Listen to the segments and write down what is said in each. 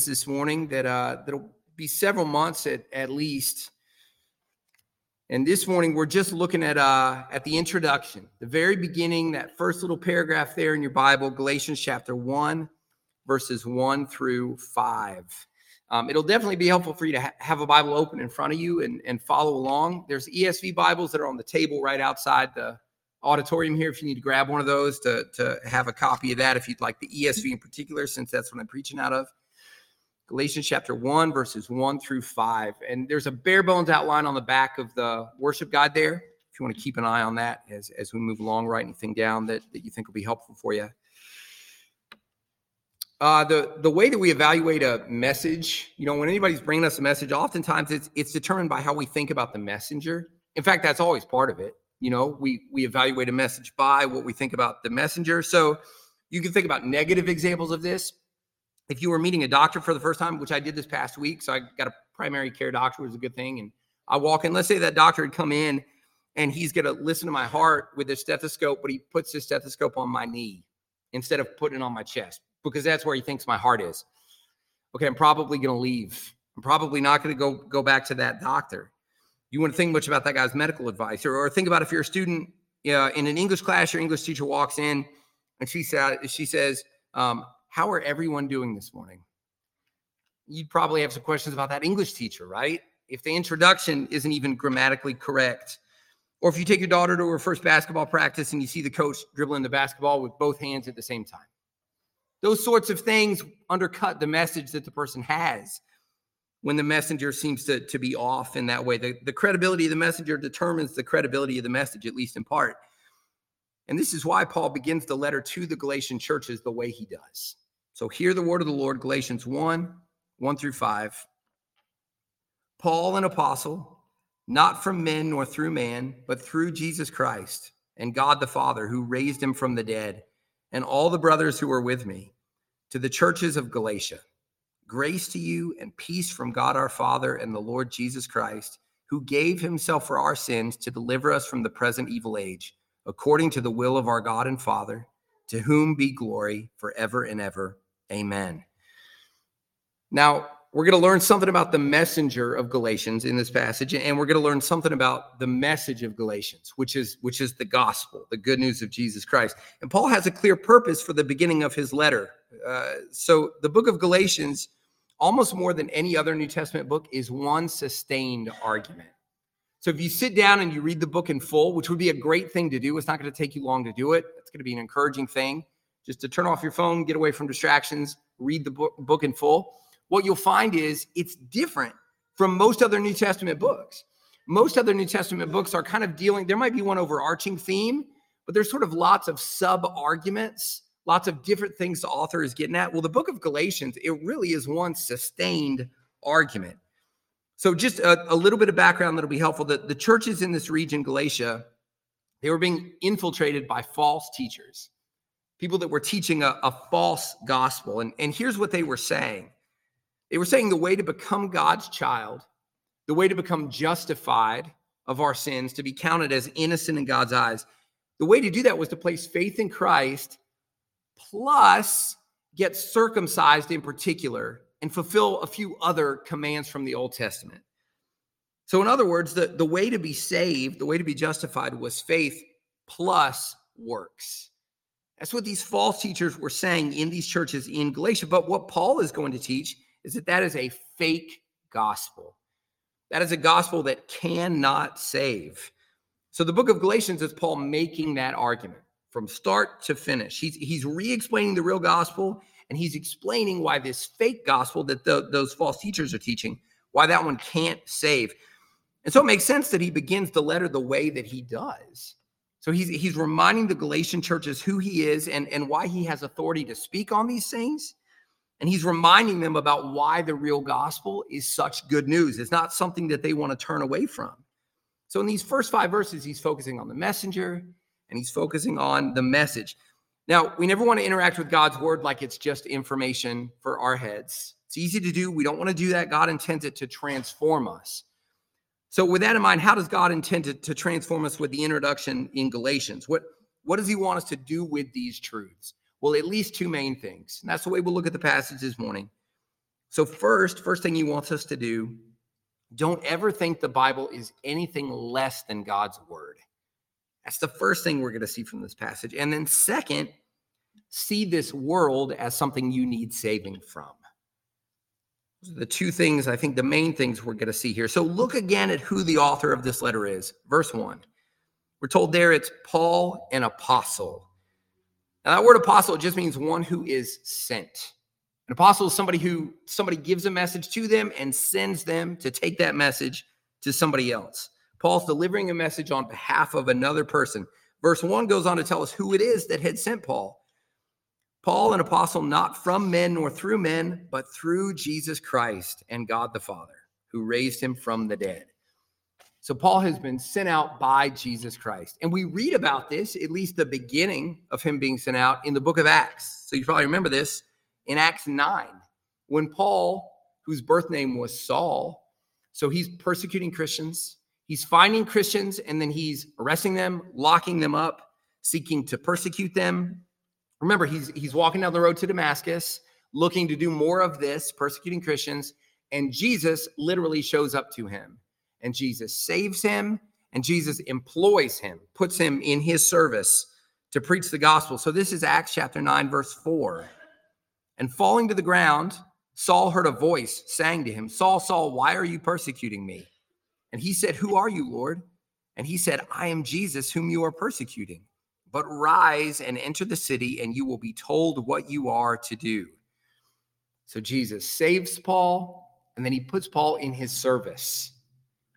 this morning that that'll be several months at least. And this morning we're just looking at the introduction, the very beginning, that first little paragraph there in your Bible, Galatians chapter 1, verses 1 through 5. It'll definitely be helpful for you to have a Bible open in front of you and follow along. There's ESV Bibles that are on the table right outside the auditorium here if you need to grab one of those to have a copy of that if you'd like, the ESV in particular, since that's what I'm preaching out of. Galatians chapter 1, verses 1 through 5. And there's a bare bones outline on the back of the worship guide there, if you want to keep an eye on that as we move along, write anything down that you think will be helpful for you. The way that we evaluate a message, you know, when anybody's bringing us a message, oftentimes it's determined by how we think about the messenger. In fact, that's always part of it. You know, we evaluate a message by what we think about the messenger. So you can think about negative examples of this. If you were meeting a doctor for the first time, which I did this past week, so I got a primary care doctor, was a good thing. And I walk in, let's say that doctor had come in and he's going to listen to my heart with his stethoscope, but he puts his stethoscope on my knee instead of putting it on my chest because that's where he thinks my heart is. Okay, I'm probably going to leave. I'm probably not going to go back to that doctor. You want to think much about that guy's medical advice or think about if you're a student in an English class, your English teacher walks in and she says, how are everyone doing this morning? You'd probably have some questions about that English teacher, right? If the introduction isn't even grammatically correct. Or if you take your daughter to her first basketball practice and you see the coach dribbling the basketball with both hands at the same time. Those sorts of things undercut the message that the person has when the messenger seems to be off in that way. The credibility of the messenger determines the credibility of the message, at least in part. And this is why Paul begins the letter to the Galatian churches the way he does. So hear the word of the Lord, Galatians 1, 1 through 5. Paul, an apostle, not from men nor through man, but through Jesus Christ and God the Father who raised him from the dead, and all the brothers who are with me, to the churches of Galatia. Grace to you and peace from God our Father and the Lord Jesus Christ, who gave himself for our sins to deliver us from the present evil age, according to the will of our God and Father, to whom be glory forever and ever. Amen. Now, we're going to learn something about the messenger of Galatians in this passage, and we're going to learn something about the message of Galatians, which is the gospel, the good news of Jesus Christ. And Paul has a clear purpose for the beginning of his letter. So the book of Galatians, almost more than any other New Testament book, is one sustained argument. So if you sit down and you read the book in full, which would be a great thing to do, it's not going to take you long to do it. It's going to be an encouraging thing just to turn off your phone, get away from distractions, read the book in full. What you'll find is it's different from most other New Testament books. Most other New Testament books are kind of dealing, there might be one overarching theme, but there's sort of lots of sub-arguments, lots of different things the author is getting at. Well, the book of Galatians, it really is one sustained argument. So just a little bit of background that'll be helpful. The churches in this region, Galatia, they were being infiltrated by false teachers, people that were teaching a false gospel. And here's what they were saying. They were saying the way to become God's child, the way to become justified of our sins, to be counted as innocent in God's eyes, the way to do that was to place faith in Christ plus get circumcised in particular and fulfill a few other commands from the Old Testament. So in other words, the way to be saved, the way to be justified was faith plus works. That's what these false teachers were saying in these churches in Galatia. But what Paul is going to teach is that is a fake gospel. That is a gospel that cannot save. So the book of Galatians is Paul making that argument from start to finish. He's re-explaining the real gospel. And he's explaining why this fake gospel that those false teachers are teaching, why that one can't save. And so it makes sense that he begins the letter the way that he does. So he's reminding the Galatian churches who he is and why he has authority to speak on these things. And he's reminding them about why the real gospel is such good news. It's not something that they want to turn away from. So in these first five verses, he's focusing on the messenger and he's focusing on the message. Now, we never want to interact with God's word like it's just information for our heads. It's easy to do. We don't want to do that. God intends it to transform us. So with that in mind, how does God intend to transform us with the introduction in Galatians? What does he want us to do with these truths? Well, at least two main things. And that's the way we'll look at the passage this morning. So first thing he wants us to do, don't ever think the Bible is anything less than God's word. That's the first thing we're going to see from this passage. And then second, see this world as something you need saving from. Those are the two things, I think the main things we're going to see here. So look again at who the author of this letter is. Verse 1. We're told there it's Paul, an apostle. Now that word apostle just means one who is sent. An apostle is somebody who somebody gives a message to them and sends them to take that message to somebody else. Paul's delivering a message on behalf of another person. Verse 1 goes on to tell us who it is that had sent Paul. Paul, an apostle, not from men nor through men, but through Jesus Christ and God the Father, who raised him from the dead. So Paul has been sent out by Jesus Christ. And we read about this, at least the beginning of him being sent out, in the book of Acts. So you probably remember this. In Acts 9, when Paul, whose birth name was Saul, so he's persecuting Christians, he's finding Christians, and then he's arresting them, locking them up, seeking to persecute them. Remember, he's walking down the road to Damascus, looking to do more of this, persecuting Christians, and Jesus literally shows up to him. And Jesus saves him, and Jesus employs him, puts him in his service to preach the gospel. So this is Acts chapter 9, verse 4. And falling to the ground, Saul heard a voice saying to him, Saul, Saul, why are you persecuting me? And he said, who are you, Lord? And he said, I am Jesus, whom you are persecuting. But rise and enter the city, and you will be told what you are to do. So Jesus saves Paul, and then he puts Paul in his service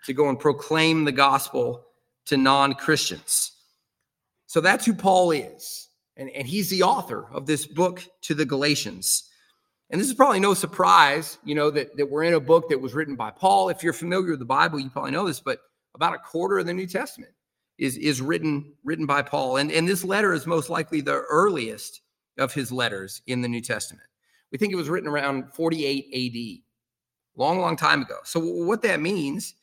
to go and proclaim the gospel to non-Christians. So that's who Paul is. And he's the author of this book to the Galatians. And this is probably no surprise, you know, that we're in a book that was written by Paul. If you're familiar with the Bible, you probably know this, but about a quarter of the New Testament is written by Paul. And this letter is most likely the earliest of his letters in the New Testament. We think it was written around 48 AD, long time ago. So what that means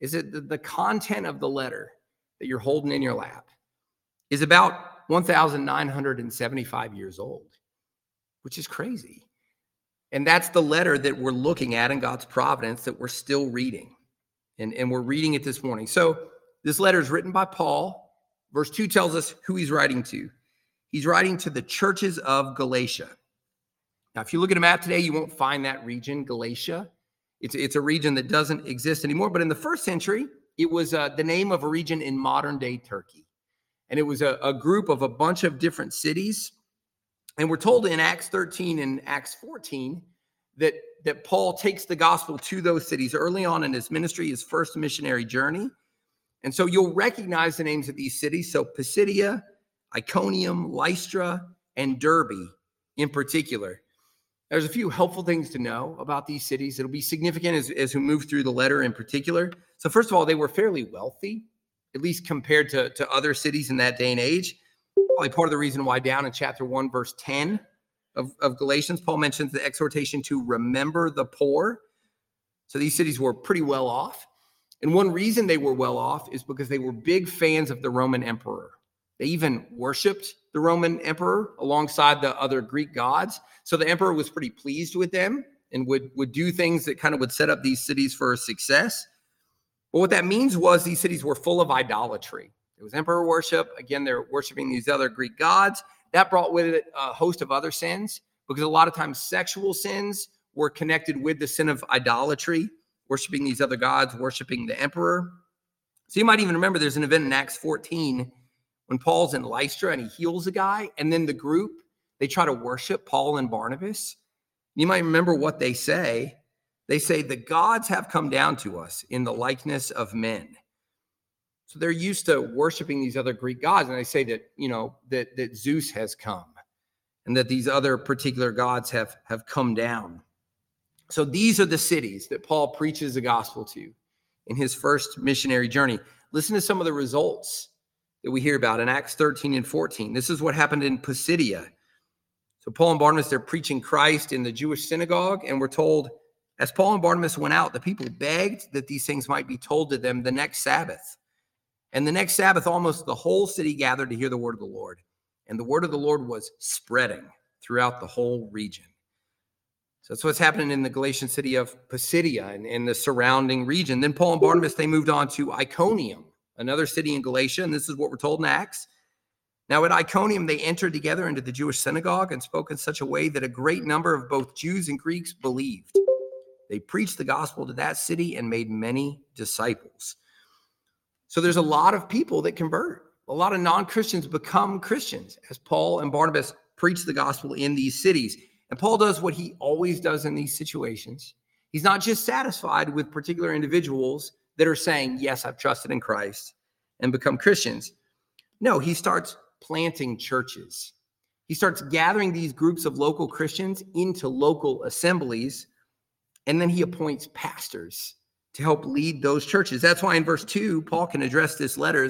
is that the content of the letter that you're holding in your lap is about 1,975 years old, which is crazy. And that's the letter that we're looking at in God's providence that we're still reading. And we're reading it this morning. So this letter is written by Paul. Verse 2 tells us who he's writing to. He's writing to the churches of Galatia. Now, if you look at a map today, you won't find that region, Galatia. It's a region that doesn't exist anymore. But in the first century, it was the name of a region in modern-day Turkey. And it was a group of a bunch of different cities. And we're told in Acts 13 and Acts 14 that Paul takes the gospel to those cities early on in his ministry, his first missionary journey. And so you'll recognize the names of these cities. So Pisidia, Iconium, Lystra, and Derbe in particular. There's a few helpful things to know about these cities. It'll be significant as we move through the letter in particular. So first of all, they were fairly wealthy, at least compared to other cities in that day and age. Probably part of the reason why down in chapter 1, verse 10 of Galatians, Paul mentions the exhortation to remember the poor. So these cities were pretty well off. And one reason they were well off is because they were big fans of the Roman emperor. They even worshipped the Roman emperor alongside the other Greek gods. So the emperor was pretty pleased with them and would do things that kind of would set up these cities for success. But what that means was these cities were full of idolatry. It was emperor worship. Again, they're worshiping these other Greek gods. That brought with it a host of other sins, because a lot of times sexual sins were connected with the sin of idolatry, worshiping these other gods, worshiping the emperor. So you might even remember there's an event in Acts 14 when Paul's in Lystra and he heals a guy, and then the group, they try to worship Paul and Barnabas. You might remember what they say. They say, the gods have come down to us in the likeness of men. So they're used to worshiping these other Greek gods. And they say that, you know, that Zeus has come and that these other particular gods have come down. So these are the cities that Paul preaches the gospel to in his first missionary journey. Listen to some of the results that we hear about in Acts 13 and 14. This is what happened in Pisidia. So Paul and Barnabas, they're preaching Christ in the Jewish synagogue, and we're told, as Paul and Barnabas went out, the people begged that these things might be told to them the next Sabbath. And the next Sabbath, almost the whole city gathered to hear the word of the Lord. And the word of the Lord was spreading throughout the whole region. So that's what's happening in the Galatian city of Pisidia and the surrounding region. Then Paul and Barnabas, they moved on to Iconium, another city in Galatia, and this is what we're told in Acts. Now at Iconium, they entered together into the Jewish synagogue and spoke in such a way that a great number of both Jews and Greeks believed. They preached the gospel to that city and made many disciples. So there's a lot of people that convert. A lot of non-Christians become Christians as Paul and Barnabas preach the gospel in these cities. And Paul does what he always does in these situations. He's not just satisfied with particular individuals that are saying, yes, I've trusted in Christ and become Christians. No, he starts planting churches. He starts gathering these groups of local Christians into local assemblies, and then he appoints pastors to help lead those churches. That's why in verse 2, Paul can address this letter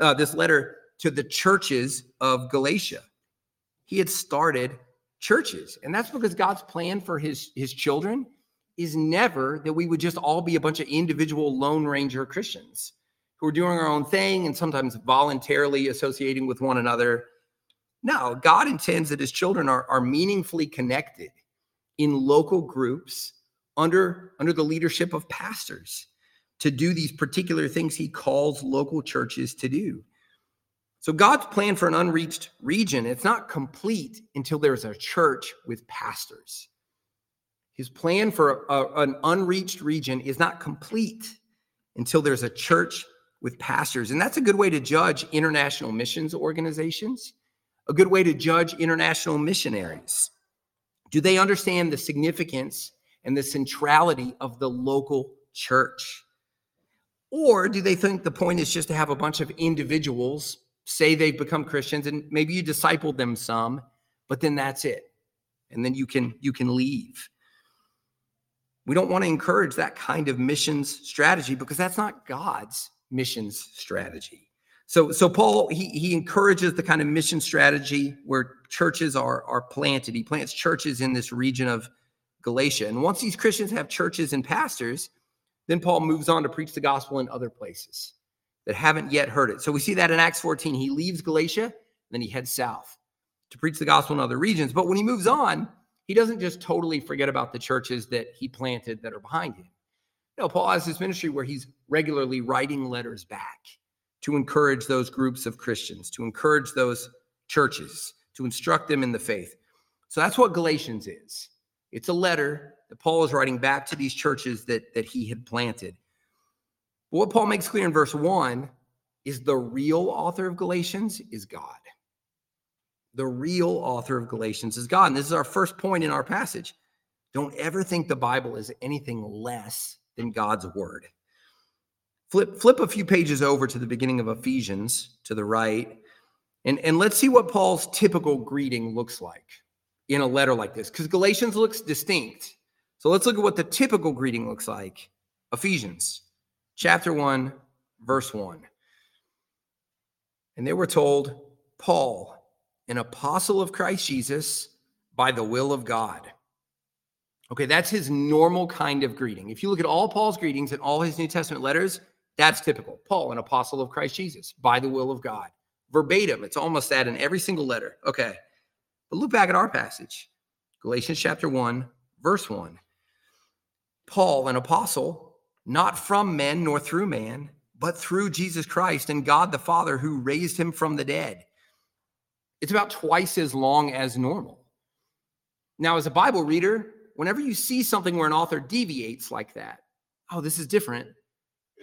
to the churches of Galatia. He had started churches. And that's because God's plan for his children is never that we would just all be a bunch of individual Lone Ranger Christians who are doing our own thing and sometimes voluntarily associating with one another. No, God intends that his children are meaningfully connected in local groups under the leadership of pastors to do these particular things he calls local churches to do. So God's plan for an unreached region, it's not complete until there's a church with pastors. His plan for an unreached region is not complete until there's a church with pastors. And that's a good way to judge international missions organizations, a good way to judge international missionaries. Do they understand the significance and the centrality of the local church? Or do they think the point is just to have a bunch of individuals say they've become Christians, and maybe you discipled them some, but then that's it. And then you can leave. We don't want to encourage that kind of missions strategy because that's not God's missions strategy. So Paul, he encourages the kind of mission strategy where churches are planted. He plants churches in this region of Galatia. And once these Christians have churches and pastors, then Paul moves on to preach the gospel in other places that haven't yet heard it. So we see that in Acts 14. He leaves Galatia, and then he heads south to preach the gospel in other regions. But when he moves on, he doesn't just totally forget about the churches that he planted that are behind him. No, Paul has this ministry where he's regularly writing letters back to encourage those groups of Christians, to encourage those churches, to instruct them in the faith. So that's what Galatians is. It's a letter that Paul is writing back to these churches that he had planted. But what Paul makes clear in verse 1 is the real author of Galatians is God. The real author of Galatians is God. And this is our first point in our passage. Don't ever think the Bible is anything less than God's word. Flip a few pages over to the beginning of Ephesians to the right, and let's see what Paul's typical greeting looks like in a letter like this, because Galatians looks distinct. So let's look at what the typical greeting looks like. Ephesians chapter 1, verse 1. And they were told, Paul, an apostle of Christ Jesus, by the will of God. Okay, that's his normal kind of greeting. If you look at all Paul's greetings and all his New Testament letters, that's typical. Paul, an apostle of Christ Jesus, by the will of God. Verbatim, it's almost that in every single letter. Okay, but look back at our passage. Galatians chapter 1, verse 1. Paul, an apostle, not from men nor through man, but through Jesus Christ and God the Father who raised him from the dead. It's about twice as long as normal. Now, as a Bible reader, whenever you see something where an author deviates like that, oh, this is different,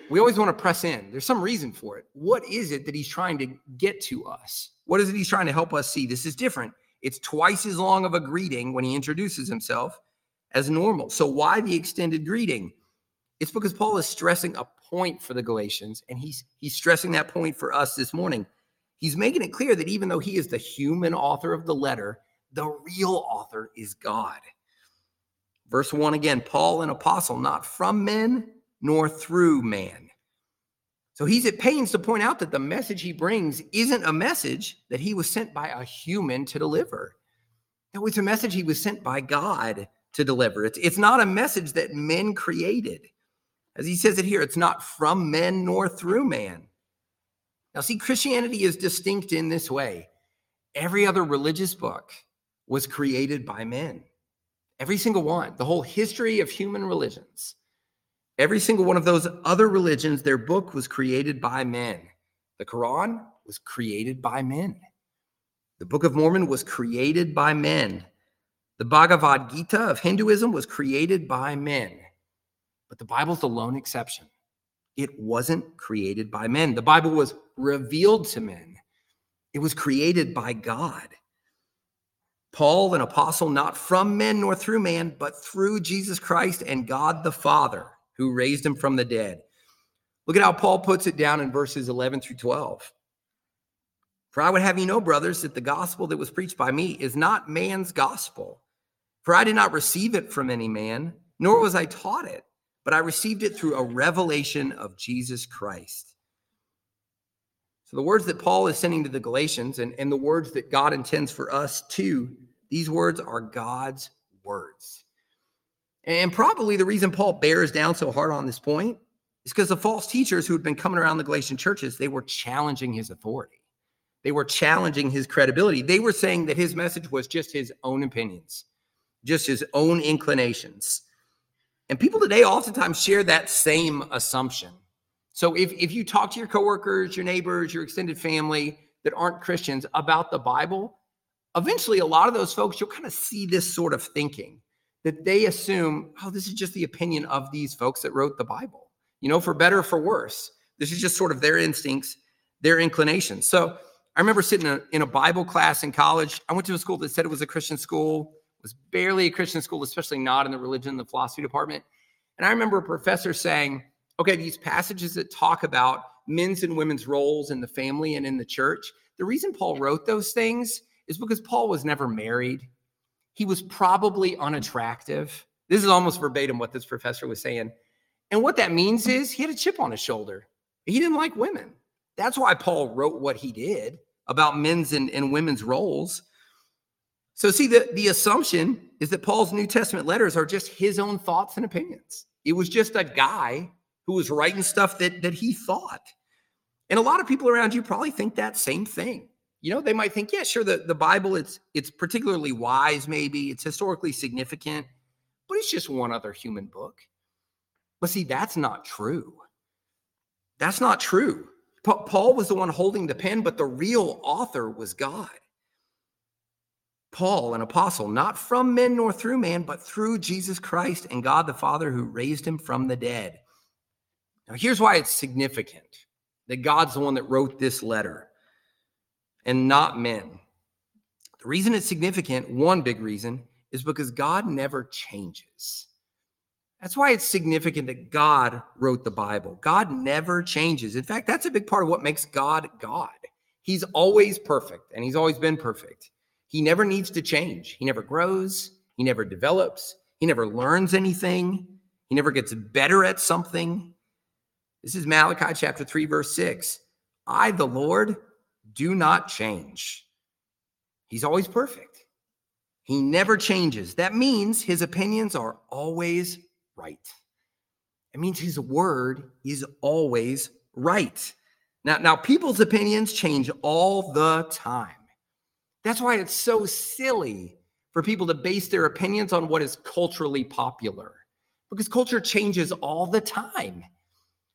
we always want to press in. There's some reason for it. What is it that he's trying to get to us? What is it he's trying to help us see? This is different. It's twice as long of a greeting when he introduces himself as normal. So why the extended greeting? It's because Paul is stressing a point for the Galatians, and he's stressing that point for us this morning. He's making it clear that even though he is the human author of the letter, the real author is God. Verse 1 again, Paul, an apostle, not from men nor through man. So he's at pains to point out that the message he brings isn't a message that he was sent by a human to deliver. No, it's a message he was sent by God to deliver. It's not a message that men created. As he says it here, it's not from men nor through man. Now, see, Christianity is distinct in this way. Every other religious book was created by men. Every single one, the whole history of human religions, every single one of those other religions, their book was created by men. The Quran was created by men. The Book of Mormon was created by men. The Bhagavad Gita of Hinduism was created by men. But the Bible's the lone exception. It wasn't created by men. The Bible was revealed to men. It was created by God. Paul, an apostle, not from men nor through man, but through Jesus Christ and God the Father, who raised him from the dead. Look at how Paul puts it down in verses 11 through 12. For I would have you know, brothers, that the gospel that was preached by me is not man's gospel. For I did not receive it from any man, nor was I taught it, but I received it through a revelation of Jesus Christ. So the words that Paul is sending to the Galatians and the words that God intends for us too, these words are God's words. And probably the reason Paul bears down so hard on this point is because the false teachers who had been coming around the Galatian churches, they were challenging his authority. They were challenging his credibility. They were saying that his message was just his own opinions, just his own inclinations. And people today oftentimes share that same assumption. So if you talk to your coworkers, your neighbors, your extended family that aren't Christians about the Bible, eventually a lot of those folks, you'll kind of see this sort of thinking that they assume, oh, this is just the opinion of these folks that wrote the Bible, you know, for better or for worse. This is just sort of their instincts, their inclinations. So I remember sitting in a Bible class in college. I went to a school that said it was a Christian school. It was barely a Christian school, especially not in the religion and the philosophy department. And I remember a professor saying, okay, these passages that talk about men's and women's roles in the family and in the church, the reason Paul wrote those things is because Paul was never married. He was probably unattractive. This is almost verbatim what this professor was saying. And what that means is he had a chip on his shoulder. He didn't like women. That's why Paul wrote what he did about men's and women's roles. So see, the assumption is that Paul's New Testament letters are just his own thoughts and opinions. It was just a guy who was writing stuff that he thought. And a lot of people around you probably think that same thing. You know, they might think, yeah, sure, the Bible, it's particularly wise, maybe. It's historically significant, but it's just one other human book. But see, that's not true. That's not true. Paul was the one holding the pen, but the real author was God. Paul, an apostle, not from men nor through man, but through Jesus Christ and God the Father who raised him from the dead. Now, here's why it's significant that God's the one that wrote this letter and not men. The reason it's significant, one big reason, is because God never changes. That's why it's significant that God wrote the Bible. God never changes. In fact, that's a big part of what makes God God. He's always perfect, and he's always been perfect. He never needs to change. He never grows. He never develops. He never learns anything. He never gets better at something. This is Malachi chapter 3, verse 6. I, the Lord, do not change. He's always perfect. He never changes. That means his opinions are always right. It means his word is always right. Now, people's opinions change all the time. That's why it's so silly for people to base their opinions on what is culturally popular, because culture changes all the time.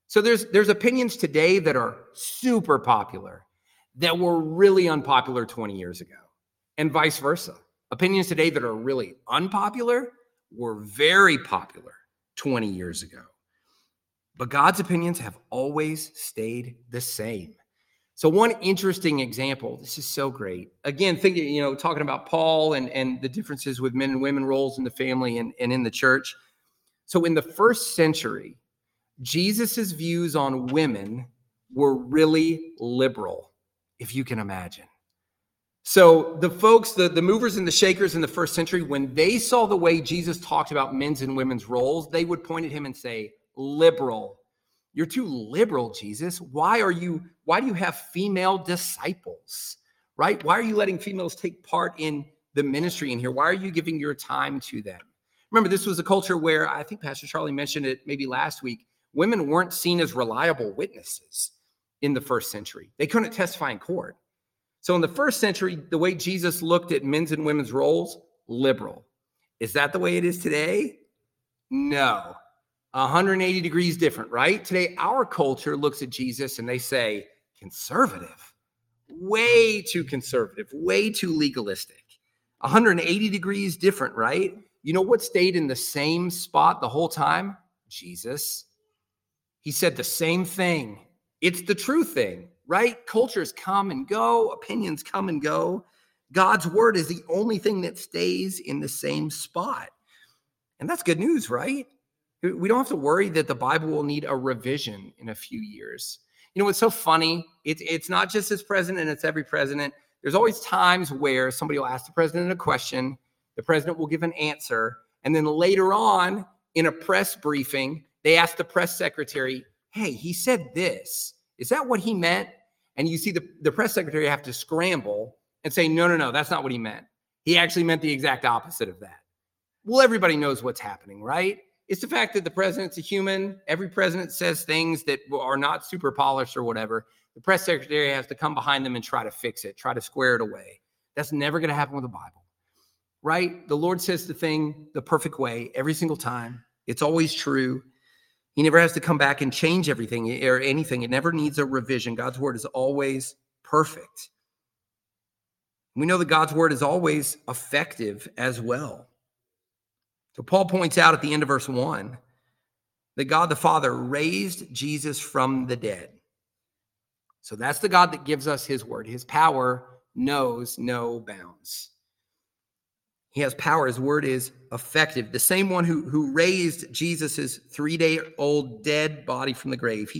So there's opinions today that are super popular that were really unpopular 20 years ago, and vice versa. Opinions today that are really unpopular were very popular 20 years ago. But God's opinions have always stayed the same. So one interesting example, this is so great. Again, thinking, you know, talking about Paul and the differences with men and women roles in the family and in the church. So in the first century, Jesus's views on women were really liberal, if you can imagine. So the folks, the movers and the shakers in the first century, when they saw the way Jesus talked about men's and women's roles, they would point at him and say, liberal. You're too liberal, Jesus. Why do you have female disciples, right? Why are you letting females take part in the ministry in here? Why are you giving your time to them? Remember, this was a culture where, I think Pastor Charlie mentioned it maybe last week, women weren't seen as reliable witnesses in the first century. They couldn't testify in court. So in the first century, the way Jesus looked at men's and women's roles, liberal. Is that the way it is today? No. 180 degrees different, right? Today, our culture looks at Jesus and they say, conservative, way too conservative, way too legalistic. 180 degrees different, right? You know what stayed in the same spot the whole time? Jesus. He said the same thing. It's the true thing, right? Cultures come and go. Opinions come and go. God's word is the only thing that stays in the same spot. And that's good news, right? We don't have to worry that the Bible will need a revision in a few years. You know, what's so funny, it's not just this president, it's every president. There's always times where somebody will ask the president a question, the president will give an answer, and then later on in a press briefing, they ask the press secretary, hey, he said this. Is that what he meant? And you see the press secretary have to scramble and say, no, that's not what he meant. He actually meant the exact opposite of that. Well, everybody knows what's happening, right? It's the fact that the president's a human. Every president says things that are not super polished or whatever. The press secretary has to come behind them and try to fix it, try to square it away. That's never going to happen with the Bible, right? The Lord says the thing the perfect way every single time. It's always true. He never has to come back and change everything or anything. It never needs a revision. God's word is always perfect. We know that God's word is always effective as well. So Paul points out at the end of verse 1 that God the Father raised Jesus from the dead. So that's the God that gives us his word. His power knows no bounds. He has power. His word is effective. The same one who raised Jesus' 3-day-old dead body from the grave,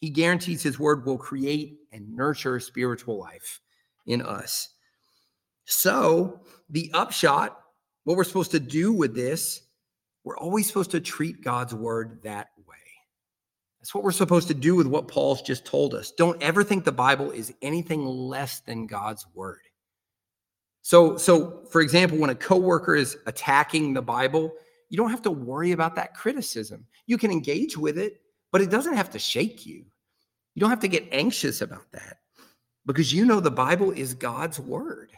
he guarantees his word will create and nurture spiritual life in us. So the upshot, what we're supposed to do with this, we're always supposed to treat God's word that way. That's what we're supposed to do with what Paul's just told us. Don't ever think the Bible is anything less than God's word. So for example, when a coworker is attacking the Bible, you don't have to worry about that criticism. You can engage with it, but it doesn't have to shake you. You don't have to get anxious about that because you know the Bible is God's word.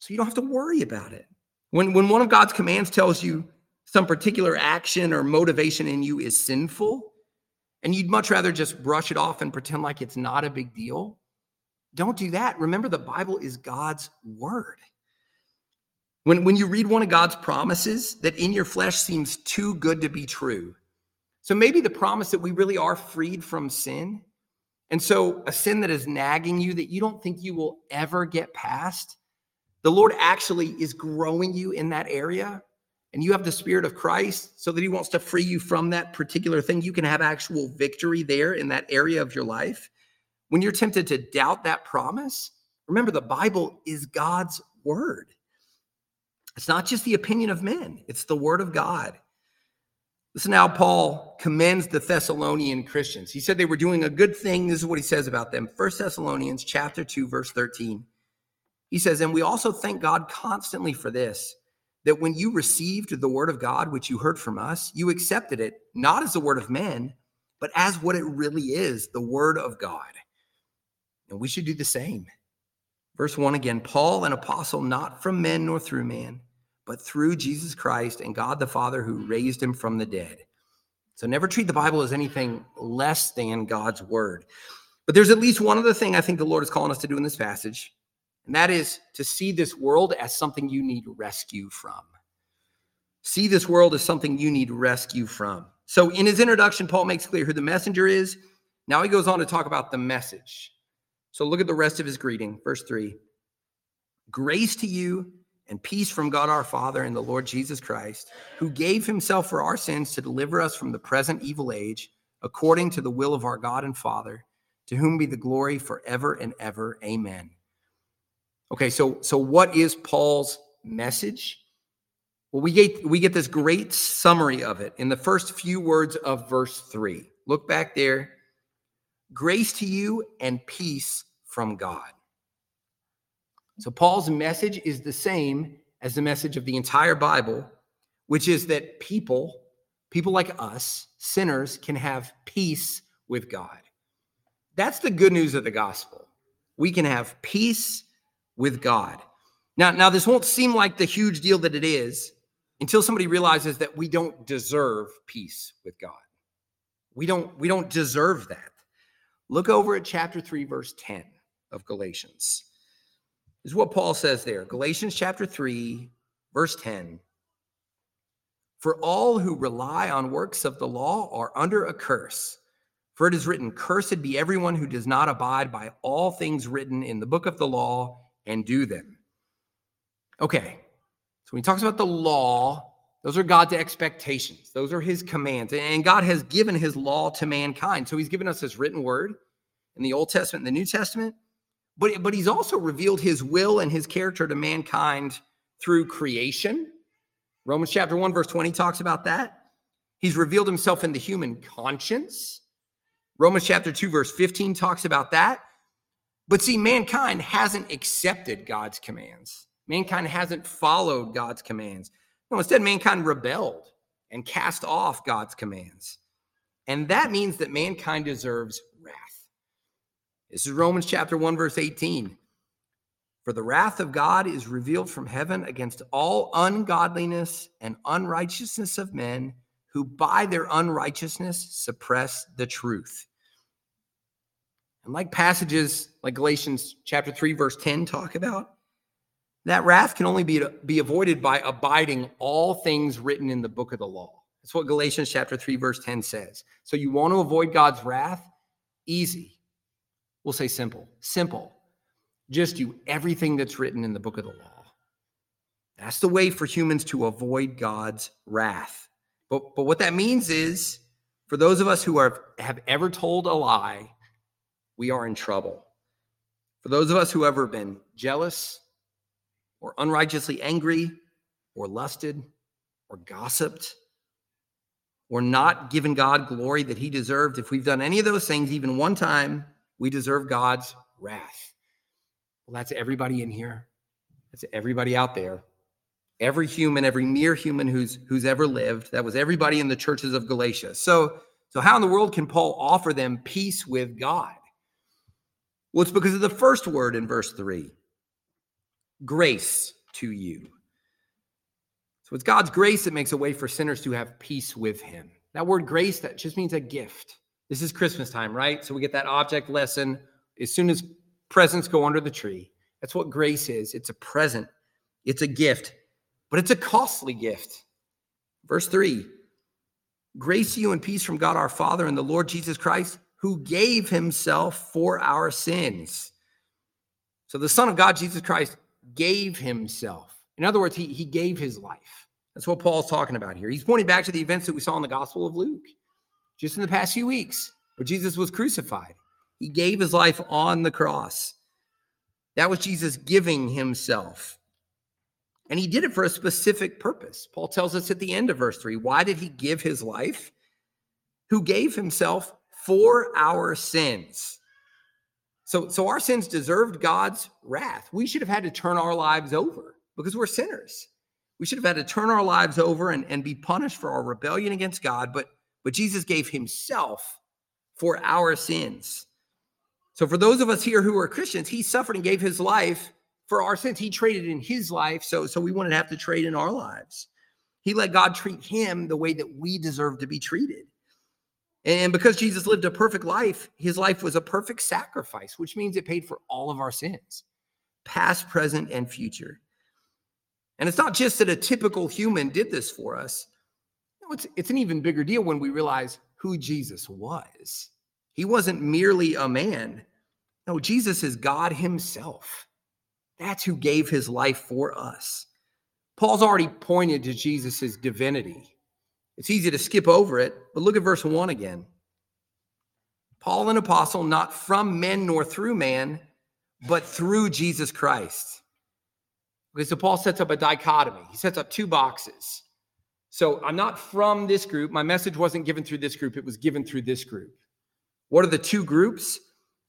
So you don't have to worry about it. When one of God's commands tells you some particular action or motivation in you is sinful, and you'd much rather just brush it off and pretend like it's not a big deal, don't do that. Remember, the Bible is God's word. When you read one of God's promises that in your flesh seems too good to be true, so maybe the promise that we really are freed from sin, and so a sin that is nagging you that you don't think you will ever get past, the Lord actually is growing you in that area, and you have the Spirit of Christ so that he wants to free you from that particular thing. You can have actual victory there in that area of your life. When you're tempted to doubt that promise, remember the Bible is God's word. It's not just the opinion of men. It's the word of God. Listen to how Paul commends the Thessalonian Christians. He said they were doing a good thing. This is what he says about them. 1 Thessalonians chapter 2, verse 13. He says, and we also thank God constantly for this, that when you received the word of God, which you heard from us, you accepted it, not as the word of men, but as what it really is, the word of God. And we should do the same. Verse 1 again, Paul, an apostle, not from men nor through man, but through Jesus Christ and God the Father who raised him from the dead. So never treat the Bible as anything less than God's word. But there's at least one other thing I think the Lord is calling us to do in this passage. And that is to see this world as something you need rescue from. See this world as something you need rescue from. So in his introduction, Paul makes clear who the messenger is. Now he goes on to talk about the message. So look at the rest of his greeting, verse 3. Grace to you and peace from God our Father and the Lord Jesus Christ, who gave himself for our sins to deliver us from the present evil age, according to the will of our God and Father, to whom be the glory forever and ever. Amen. Okay, so what is Paul's message? Well, we get this great summary of it in the first few words of verse 3. Look back there. Grace to you and peace from God. So Paul's message is the same as the message of the entire Bible, which is that people like us, sinners, can have peace with God. That's the good news of the gospel. We can have peace with God. Now, this won't seem like the huge deal that it is, until somebody realizes that we don't deserve peace with God. We don't deserve that. Look over at chapter 3, verse 10 of Galatians. This is what Paul says there. Galatians chapter 3, verse 10. For all who rely on works of the law are under a curse. For it is written, cursed be everyone who does not abide by all things written in the book of the law and do them. Okay, so when he talks about the law, those are God's expectations. Those are his commands. And God has given his law to mankind. So he's given us his written word in the Old Testament and the New Testament. But he's also revealed his will and his character to mankind through creation. Romans chapter 1, verse 20 talks about that. He's revealed himself in the human conscience. Romans chapter 2, verse 15 talks about that. But see, mankind hasn't accepted God's commands. Mankind hasn't followed God's commands. No, instead, mankind rebelled and cast off God's commands. And that means that mankind deserves wrath. This is Romans chapter 1, verse 18. For the wrath of God is revealed from heaven against all ungodliness and unrighteousness of men who by their unrighteousness suppress the truth. And like passages like Galatians chapter 3, verse 10 talk about, that wrath can only be avoided by abiding all things written in the book of the law. That's what Galatians chapter 3, verse 10 says. So you want to avoid God's wrath? Easy. We'll say simple. Simple. Just do everything that's written in the book of the law. That's the way for humans to avoid God's wrath. But what that means is, for those of us who have ever told a lie, we are in trouble. For those of us who have ever been jealous, or unrighteously angry, or lusted, or gossiped, or not given God glory that he deserved. If we've done any of those things, even one time, we deserve God's wrath. Well, that's everybody in here. That's everybody out there. Every human, every mere human who's ever lived. That was everybody in the churches of Galatia. So how in the world can Paul offer them peace with God? Well, it's because of the first word in verse 3. Grace to you. So it's God's grace that makes a way for sinners to have peace with him. That word grace, that just means a gift. This is Christmas time, right? So we get that object lesson. As soon as presents go under the tree, that's what grace is. It's a present. It's a gift, but it's a costly gift. Verse 3, grace to you and peace from God our Father and the Lord Jesus Christ, who gave himself for our sins. So the Son of God, Jesus Christ, gave himself. In other words, he gave his life. That's what Paul's talking about here. He's pointing back to the events that we saw in the Gospel of Luke just in the past few weeks where Jesus was crucified. He gave his life on the cross. That was Jesus giving himself. And he did it for a specific purpose. Paul tells us at the end of verse 3, why did he give his life? Who gave himself for our sins. So our sins deserved God's wrath. We should have had to turn our lives over because we're sinners. We should have had to turn our lives over and be punished for our rebellion against God. But Jesus gave himself for our sins. So for those of us here who are Christians, he suffered and gave his life for our sins. He traded in his life, so we wouldn't have to trade in our lives. He let God treat him the way that we deserve to be treated. And because Jesus lived a perfect life, his life was a perfect sacrifice, which means it paid for all of our sins, past, present, and future. And it's not just that a typical human did this for us. No, it's an even bigger deal when we realize who Jesus was. He wasn't merely a man. No, Jesus is God himself. That's who gave his life for us. Paul's already pointed to Jesus's divinity. It's easy to skip over it, but look at verse 1 again. Paul, an apostle, not from men nor through man, but through Jesus Christ. Okay, so Paul sets up a dichotomy. He sets up two boxes. So I'm not from this group. My message wasn't given through this group. It was given through this group. What are the two groups?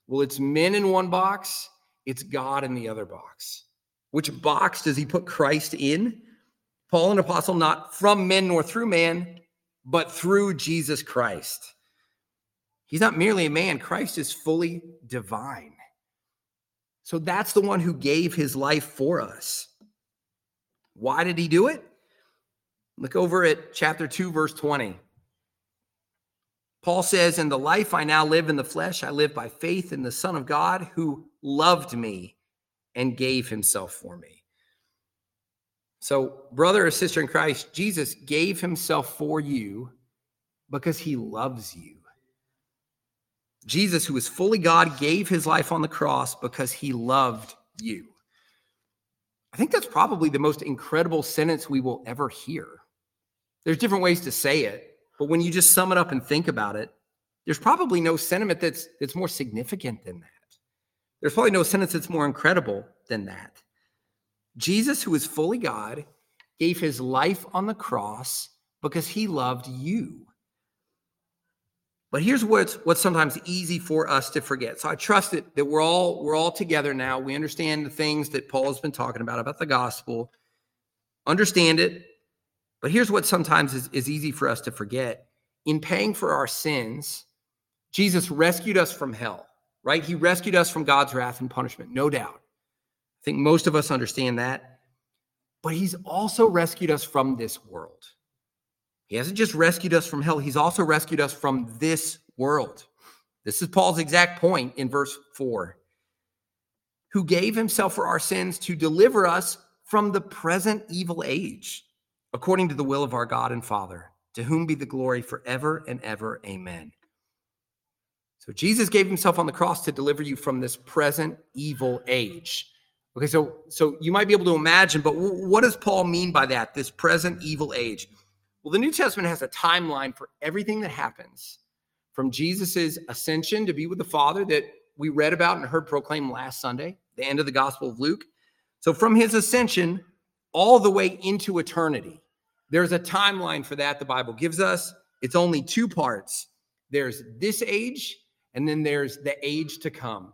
Well, it's men in one box. It's God in the other box. Which box does he put Christ in? Paul, an apostle, not from men nor through man, but through Jesus Christ. He's not merely a man. Christ is fully divine. So that's the one who gave his life for us. Why did he do it? Look over at chapter 2, verse 20. Paul says, "In the life I now live in the flesh, I live by faith in the Son of God who loved me and gave himself for me." So, brother or sister in Christ, Jesus gave himself for you because he loves you. Jesus, who is fully God, gave his life on the cross because he loved you. I think that's probably the most incredible sentence we will ever hear. There's different ways to say it, but when you just sum it up and think about it, there's probably no sentiment that's more significant than that. There's probably no sentence that's more incredible than that. Jesus, who is fully God, gave his life on the cross because he loved you. But here's what's sometimes easy for us to forget. So I trust that we're all together now. We understand the things that Paul has been talking about the gospel. Understand it. But here's what sometimes is easy for us to forget. In paying for our sins, Jesus rescued us from hell, right? He rescued us from God's wrath and punishment, no doubt. I think most of us understand that. But he's also rescued us from this world. He hasn't just rescued us from hell. He's also rescued us from this world. This is Paul's exact point in verse 4. Who gave himself for our sins to deliver us from the present evil age, according to the will of our God and Father, to whom be the glory forever and ever. Amen. So Jesus gave himself on the cross to deliver you from this present evil age. Okay, so you might be able to imagine, but what does Paul mean by that, this present evil age? Well, the New Testament has a timeline for everything that happens from Jesus' ascension to be with the Father that we read about and heard proclaimed last Sunday, the end of the Gospel of Luke. So from his ascension all the way into eternity, there's a timeline for that the Bible gives us. It's only two parts. There's this age, and then there's the age to come.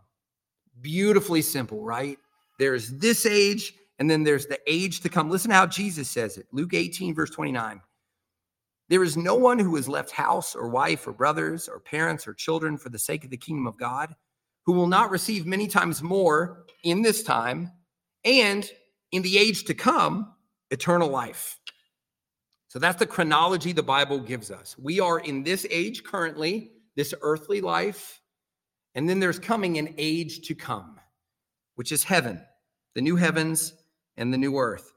Beautifully simple, right? There's this age, and then there's the age to come. Listen to how Jesus says it. Luke 18, verse 29. There is no one who has left house or wife or brothers or parents or children for the sake of the kingdom of God who will not receive many times more in this time and in the age to come, eternal life. So that's the chronology the Bible gives us. We are in this age currently, this earthly life, and then there's coming an age to come, which is heaven, the new heavens and the new earth.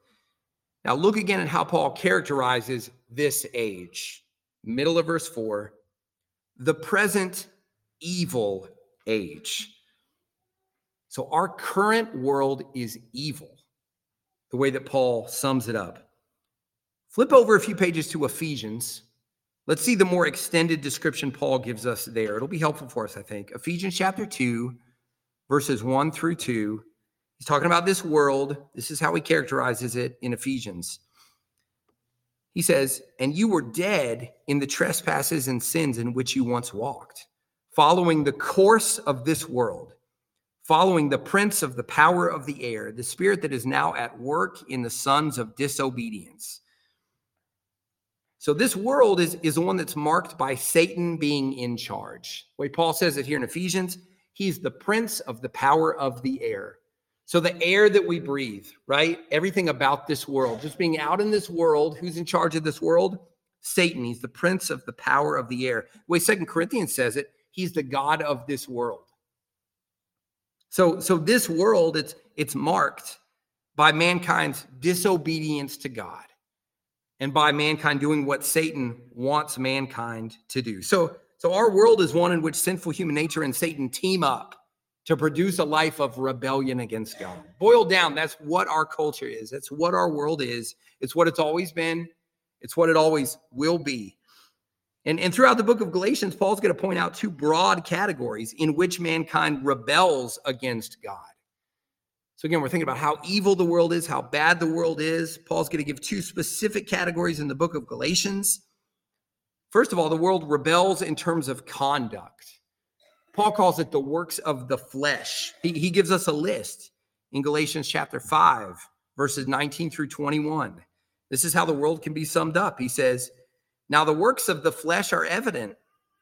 Now look again at how Paul characterizes this age. Middle of verse 4, the present evil age. So our current world is evil, the way that Paul sums it up. Flip over a few pages to Ephesians. Let's see the more extended description Paul gives us there. It'll be helpful for us, I think. Ephesians chapter 2, verses 1 through 2. He's talking about this world. This is how he characterizes it in Ephesians. He says, "And you were dead in the trespasses and sins in which you once walked, following the course of this world, following the prince of the power of the air, the spirit that is now at work in the sons of disobedience." So this world is the one that's marked by Satan being in charge. The way Paul says it here in Ephesians, he's the prince of the power of the air. So the air that we breathe, right? Everything about this world, just being out in this world, who's in charge of this world? Satan. He's the prince of the power of the air. The way 2 Corinthians says it, he's the god of this world. So this world, it's marked by mankind's disobedience to God and by mankind doing what Satan wants mankind to do. So our world is one in which sinful human nature and Satan team up to produce a life of rebellion against God. Boiled down, that's what our culture is. That's what our world is. It's what it's always been. It's what it always will be. And throughout the book of Galatians, Paul's going to point out two broad categories in which mankind rebels against God. So again, we're thinking about how evil the world is, how bad the world is. Paul's going to give two specific categories in the book of Galatians. First of all, the world rebels in terms of conduct. Paul calls it the works of the flesh. He gives us a list in Galatians chapter 5, verses 19 through 21. This is how the world can be summed up. He says, "Now the works of the flesh are evident: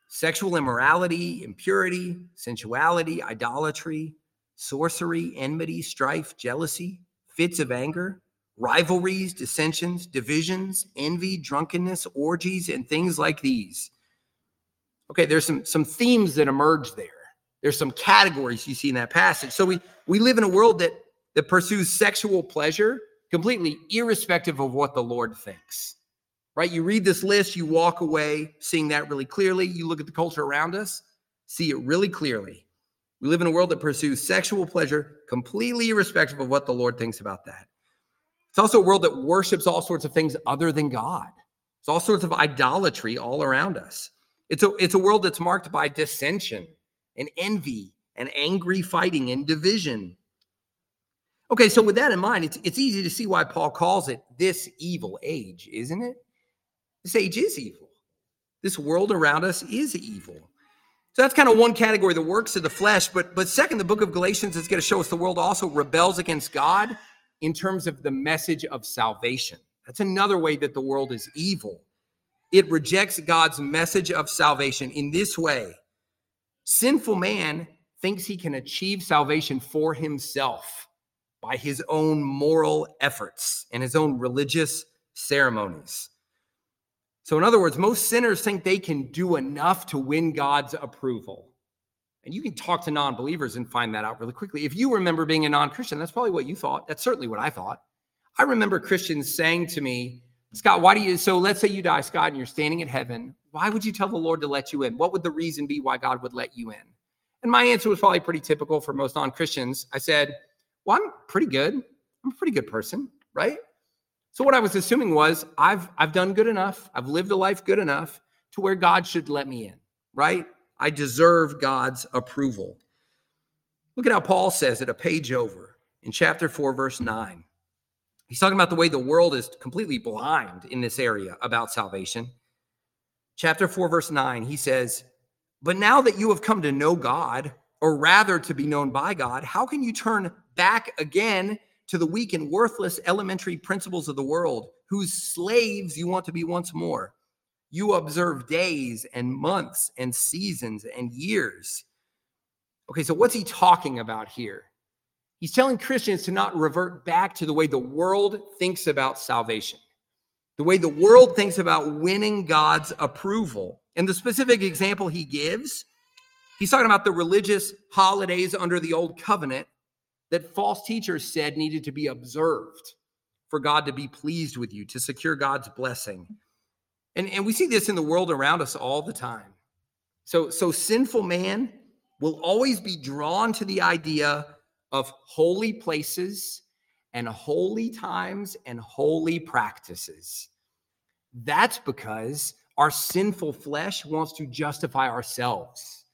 sexual immorality, impurity, sensuality, idolatry, sorcery, enmity, strife, jealousy, fits of anger, rivalries, dissensions, divisions, envy, drunkenness, orgies, and things like these. Okay, there's some themes that emerge there. There's some categories you see in that passage. So we live in a world that pursues sexual pleasure completely irrespective of what the Lord thinks, right? You read this list, you walk away seeing that really clearly. You look at the culture around us, see it really clearly. We live in a world that pursues sexual pleasure completely irrespective of what the Lord thinks about that. It's also a world that worships all sorts of things other than God. It's all sorts of idolatry all around us. It's a world that's marked by dissension and envy and angry fighting and division. Okay, so with that in mind, it's easy to see why Paul calls it this evil age, isn't it? This age is evil. This world around us is evil. So that's kind of one category, the works of the flesh. But second, the book of Galatians is going to show us the world also rebels against God in terms of the message of salvation. That's another way that the world is evil. It rejects God's message of salvation in this way. Sinful man thinks he can achieve salvation for himself by his own moral efforts and his own religious ceremonies. So in other words, most sinners think they can do enough to win God's approval. And you can talk to non-believers and find that out really quickly. If you remember being a non-Christian, that's probably what you thought. That's certainly what I thought. I remember Christians saying to me, Scott, so let's say you die, Scott, and you're standing in heaven. Why would you tell the Lord to let you in? What would the reason be why God would let you in? And my answer was probably pretty typical for most non-Christians. I said, well, I'm pretty good. I'm a pretty good person, right? So what I was assuming was I've done good enough. I've lived a life good enough to where God should let me in, right? I deserve God's approval. Look at how Paul says it a page over in chapter 4, verse 9. He's talking about the way the world is completely blind in this area about salvation. Chapter 4, verse 9, he says, but now that you have come to know God, or rather to be known by God, how can you turn back again to the weak and worthless elementary principles of the world, whose slaves you want to be once more? You observe days and months and seasons and years. Okay, so what's he talking about here? He's telling Christians to not revert back to the way the world thinks about salvation, the way the world thinks about winning God's approval. And the specific example he gives, he's talking about the religious holidays under the old covenant that false teachers said needed to be observed for God to be pleased with you, to secure God's blessing. And we see this in the world around us all the time. So sinful man will always be drawn to the idea of holy places and holy times and holy practices. That's because our sinful flesh wants to justify ourselves.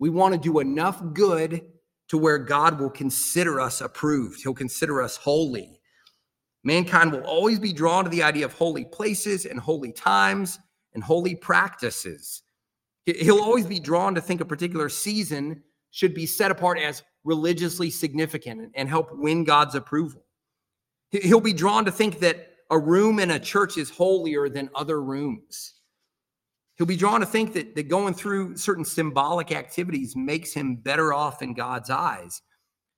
We want to do enough good to where God will consider us approved. He'll consider us holy. Mankind will always be drawn to the idea of holy places and holy times and holy practices. He'll always be drawn to think a particular season should be set apart as religiously significant and help win God's approval. He'll be drawn to think that a room in a church is holier than other rooms. He'll be drawn to think that going through certain symbolic activities makes him better off in God's eyes.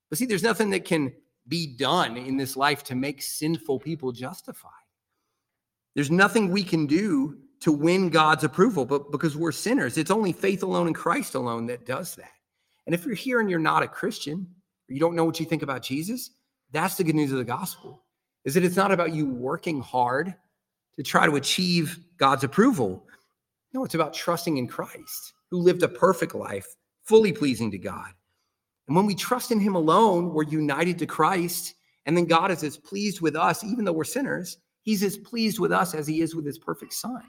But see, there's nothing that can be done in this life to make sinful people justified. There's nothing we can do to win God's approval, but because we're sinners, it's only faith alone and Christ alone that does that. And if you're here and you're not a Christian, or you don't know what you think about Jesus, that's the good news of the gospel, is that it's not about you working hard to try to achieve God's approval. No, it's about trusting in Christ, who lived a perfect life, fully pleasing to God. And when we trust in him alone, we're united to Christ. And then God is as pleased with us, even though we're sinners, he's as pleased with us as he is with his perfect son.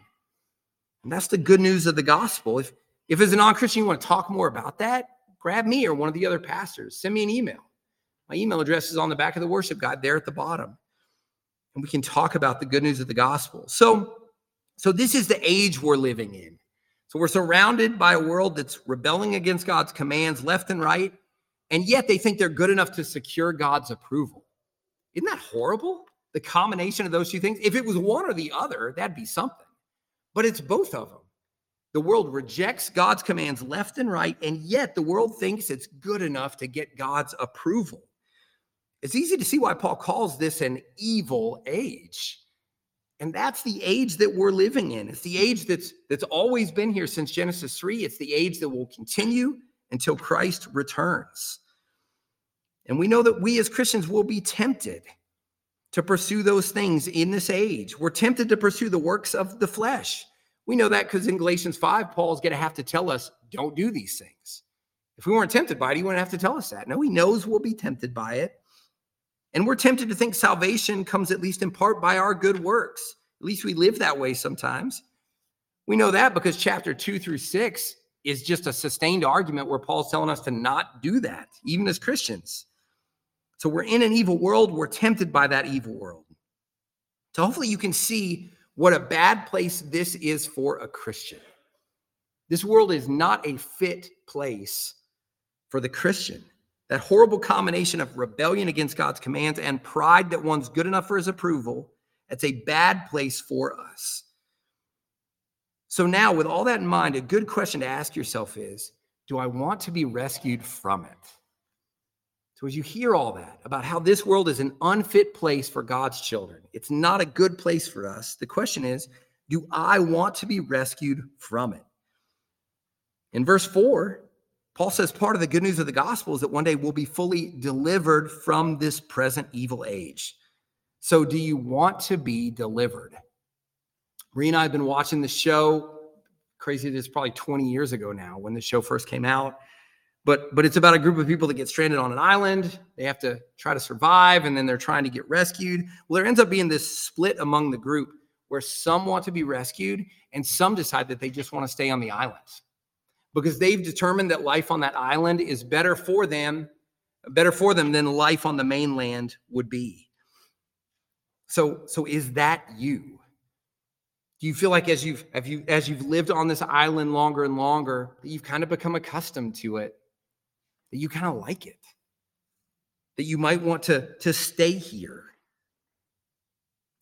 And that's the good news of the gospel. If as a non-Christian, you want to talk more about that, grab me or one of the other pastors. Send me an email. My email address is on the back of the worship guide there at the bottom. And we can talk about the good news of the gospel. So this is the age we're living in. So we're surrounded by a world that's rebelling against God's commands left and right. And yet they think they're good enough to secure God's approval. Isn't that horrible? The combination of those two things. If it was one or the other, that'd be something. But it's both of them. The world rejects God's commands left and right, and yet the world thinks it's good enough to get God's approval. It's easy to see why Paul calls this an evil age. And that's the age that we're living in. It's the age that's always been here since Genesis 3. It's the age that will continue until Christ returns. And we know that we as Christians will be tempted to pursue those things in this age. We're tempted to pursue the works of the flesh. We know that because in Galatians 5, Paul's going to have to tell us, don't do these things. If we weren't tempted by it, he wouldn't have to tell us that. No, he knows we'll be tempted by it. And we're tempted to think salvation comes at least in part by our good works. At least we live that way sometimes. We know that because chapter 2-6 is just a sustained argument where Paul's telling us to not do that, even as Christians. So we're in an evil world. We're tempted by that evil world. So hopefully you can see what a bad place this is for a Christian. This world is not a fit place for the Christian. That horrible combination of rebellion against God's commands and pride that one's good enough for his approval, that's a bad place for us. So now, with all that in mind, a good question to ask yourself is, do I want to be rescued from it? So as you hear all that about how this world is an unfit place for God's children, it's not a good place for us, the question is, do I want to be rescued from it? In verse 4, Paul says part of the good news of the gospel is that one day we'll be fully delivered from this present evil age. So do you want to be delivered? Marie and I have been watching the show, crazy, this is probably 20 years ago now when the show first came out. But it's about a group of people that get stranded on an island. They have to try to survive, and then they're trying to get rescued. Well, there ends up being this split among the group where some want to be rescued and some decide that they just want to stay on the island, because they've determined that life on that island is better for them than life on the mainland would be. So is that you? Do you feel like as you've lived on this island longer and longer, that you've kind of become accustomed to it, that you kind of like it, that you might want to stay here?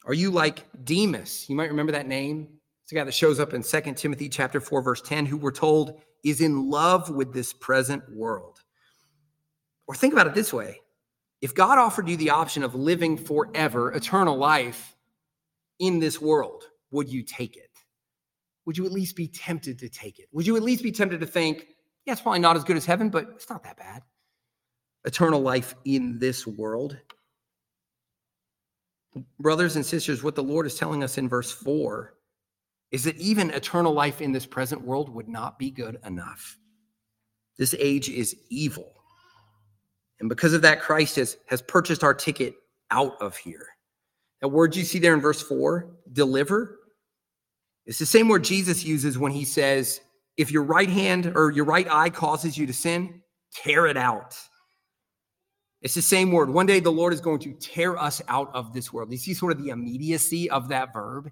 Are you like Demas? You might remember that name. It's a guy that shows up in 2 Timothy chapter 4, verse 10, who we're told is in love with this present world. Or think about it this way. If God offered you the option of living forever, eternal life in this world, would you take it? Would you at least be tempted to take it? Would you at least be tempted to think, yeah, it's probably not as good as heaven, but it's not that bad. Eternal life in this world. Brothers and sisters, what the Lord is telling us in verse 4 is that even eternal life in this present world would not be good enough. This age is evil. And because of that, Christ has purchased our ticket out of here. That word you see there in verse 4, deliver, it's the same word Jesus uses when he says, if your right hand or your right eye causes you to sin, tear it out. It's the same word. One day the Lord is going to tear us out of this world. You see sort of the immediacy of that verb.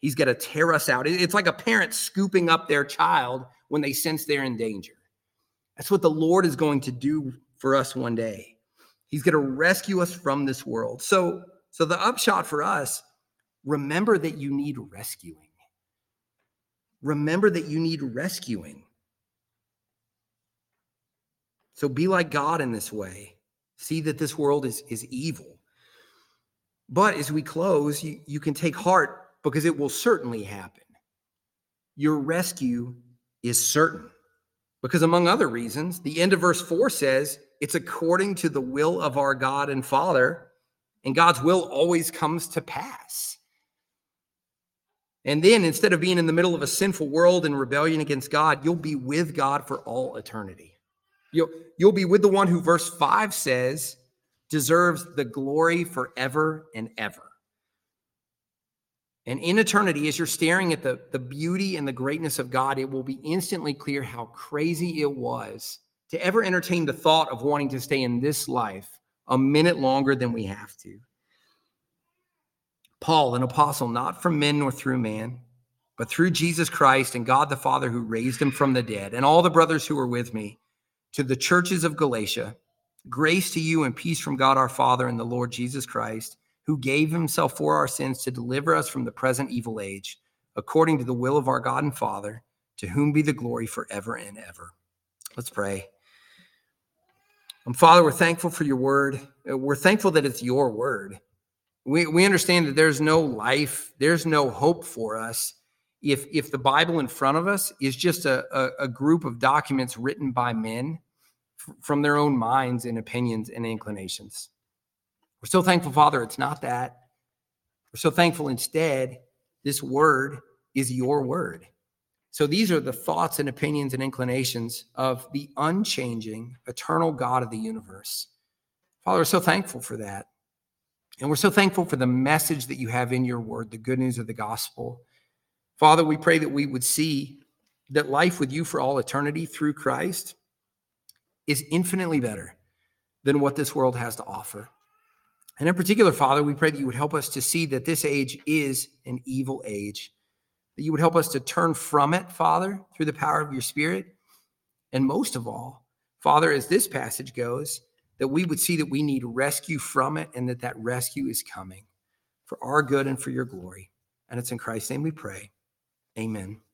He's going to tear us out. It's like a parent scooping up their child when they sense they're in danger. That's what the Lord is going to do for us one day. He's going to rescue us from this world. So the upshot for us, remember that you need rescuing. Remember that you need rescuing. So be like God in this way. See that this world is evil. But as we close, you can take heart, because it will certainly happen. Your rescue is certain. Because among other reasons, the end of verse 4 says, it's according to the will of our God and Father, and God's will always comes to pass. And then instead of being in the middle of a sinful world and rebellion against God, you'll be with God for all eternity. You'll be with the one who verse 5 says deserves the glory forever and ever. And in eternity, as you're staring at the beauty and the greatness of God, it will be instantly clear how crazy it was to ever entertain the thought of wanting to stay in this life a minute longer than we have to. Paul, an apostle, not from men nor through man, but through Jesus Christ and God the Father who raised him from the dead, and all the brothers who are with me, to the churches of Galatia, grace to you and peace from God our Father and the Lord Jesus Christ, who gave himself for our sins to deliver us from the present evil age, according to the will of our God and Father, to whom be the glory forever and ever. Let's pray. Father, we're thankful for your word. We're thankful that it's your word. We understand that there's no life, there's no hope for us if the Bible in front of us is just a group of documents written by men from their own minds and opinions and inclinations. We're so thankful, Father, it's not that. We're so thankful instead this word is your word. So these are the thoughts and opinions and inclinations of the unchanging, eternal God of the universe. Father, we're so thankful for that. And we're so thankful for the message that you have in your word, the good news of the gospel. Father, we pray that we would see that life with you for all eternity through Christ is infinitely better than what this world has to offer. And in particular, Father, we pray that you would help us to see that this age is an evil age, that you would help us to turn from it, Father, through the power of your Spirit. And most of all, Father, as this passage goes, that we would see that we need rescue from it and that rescue is coming for our good and for your glory. And it's in Christ's name we pray. Amen.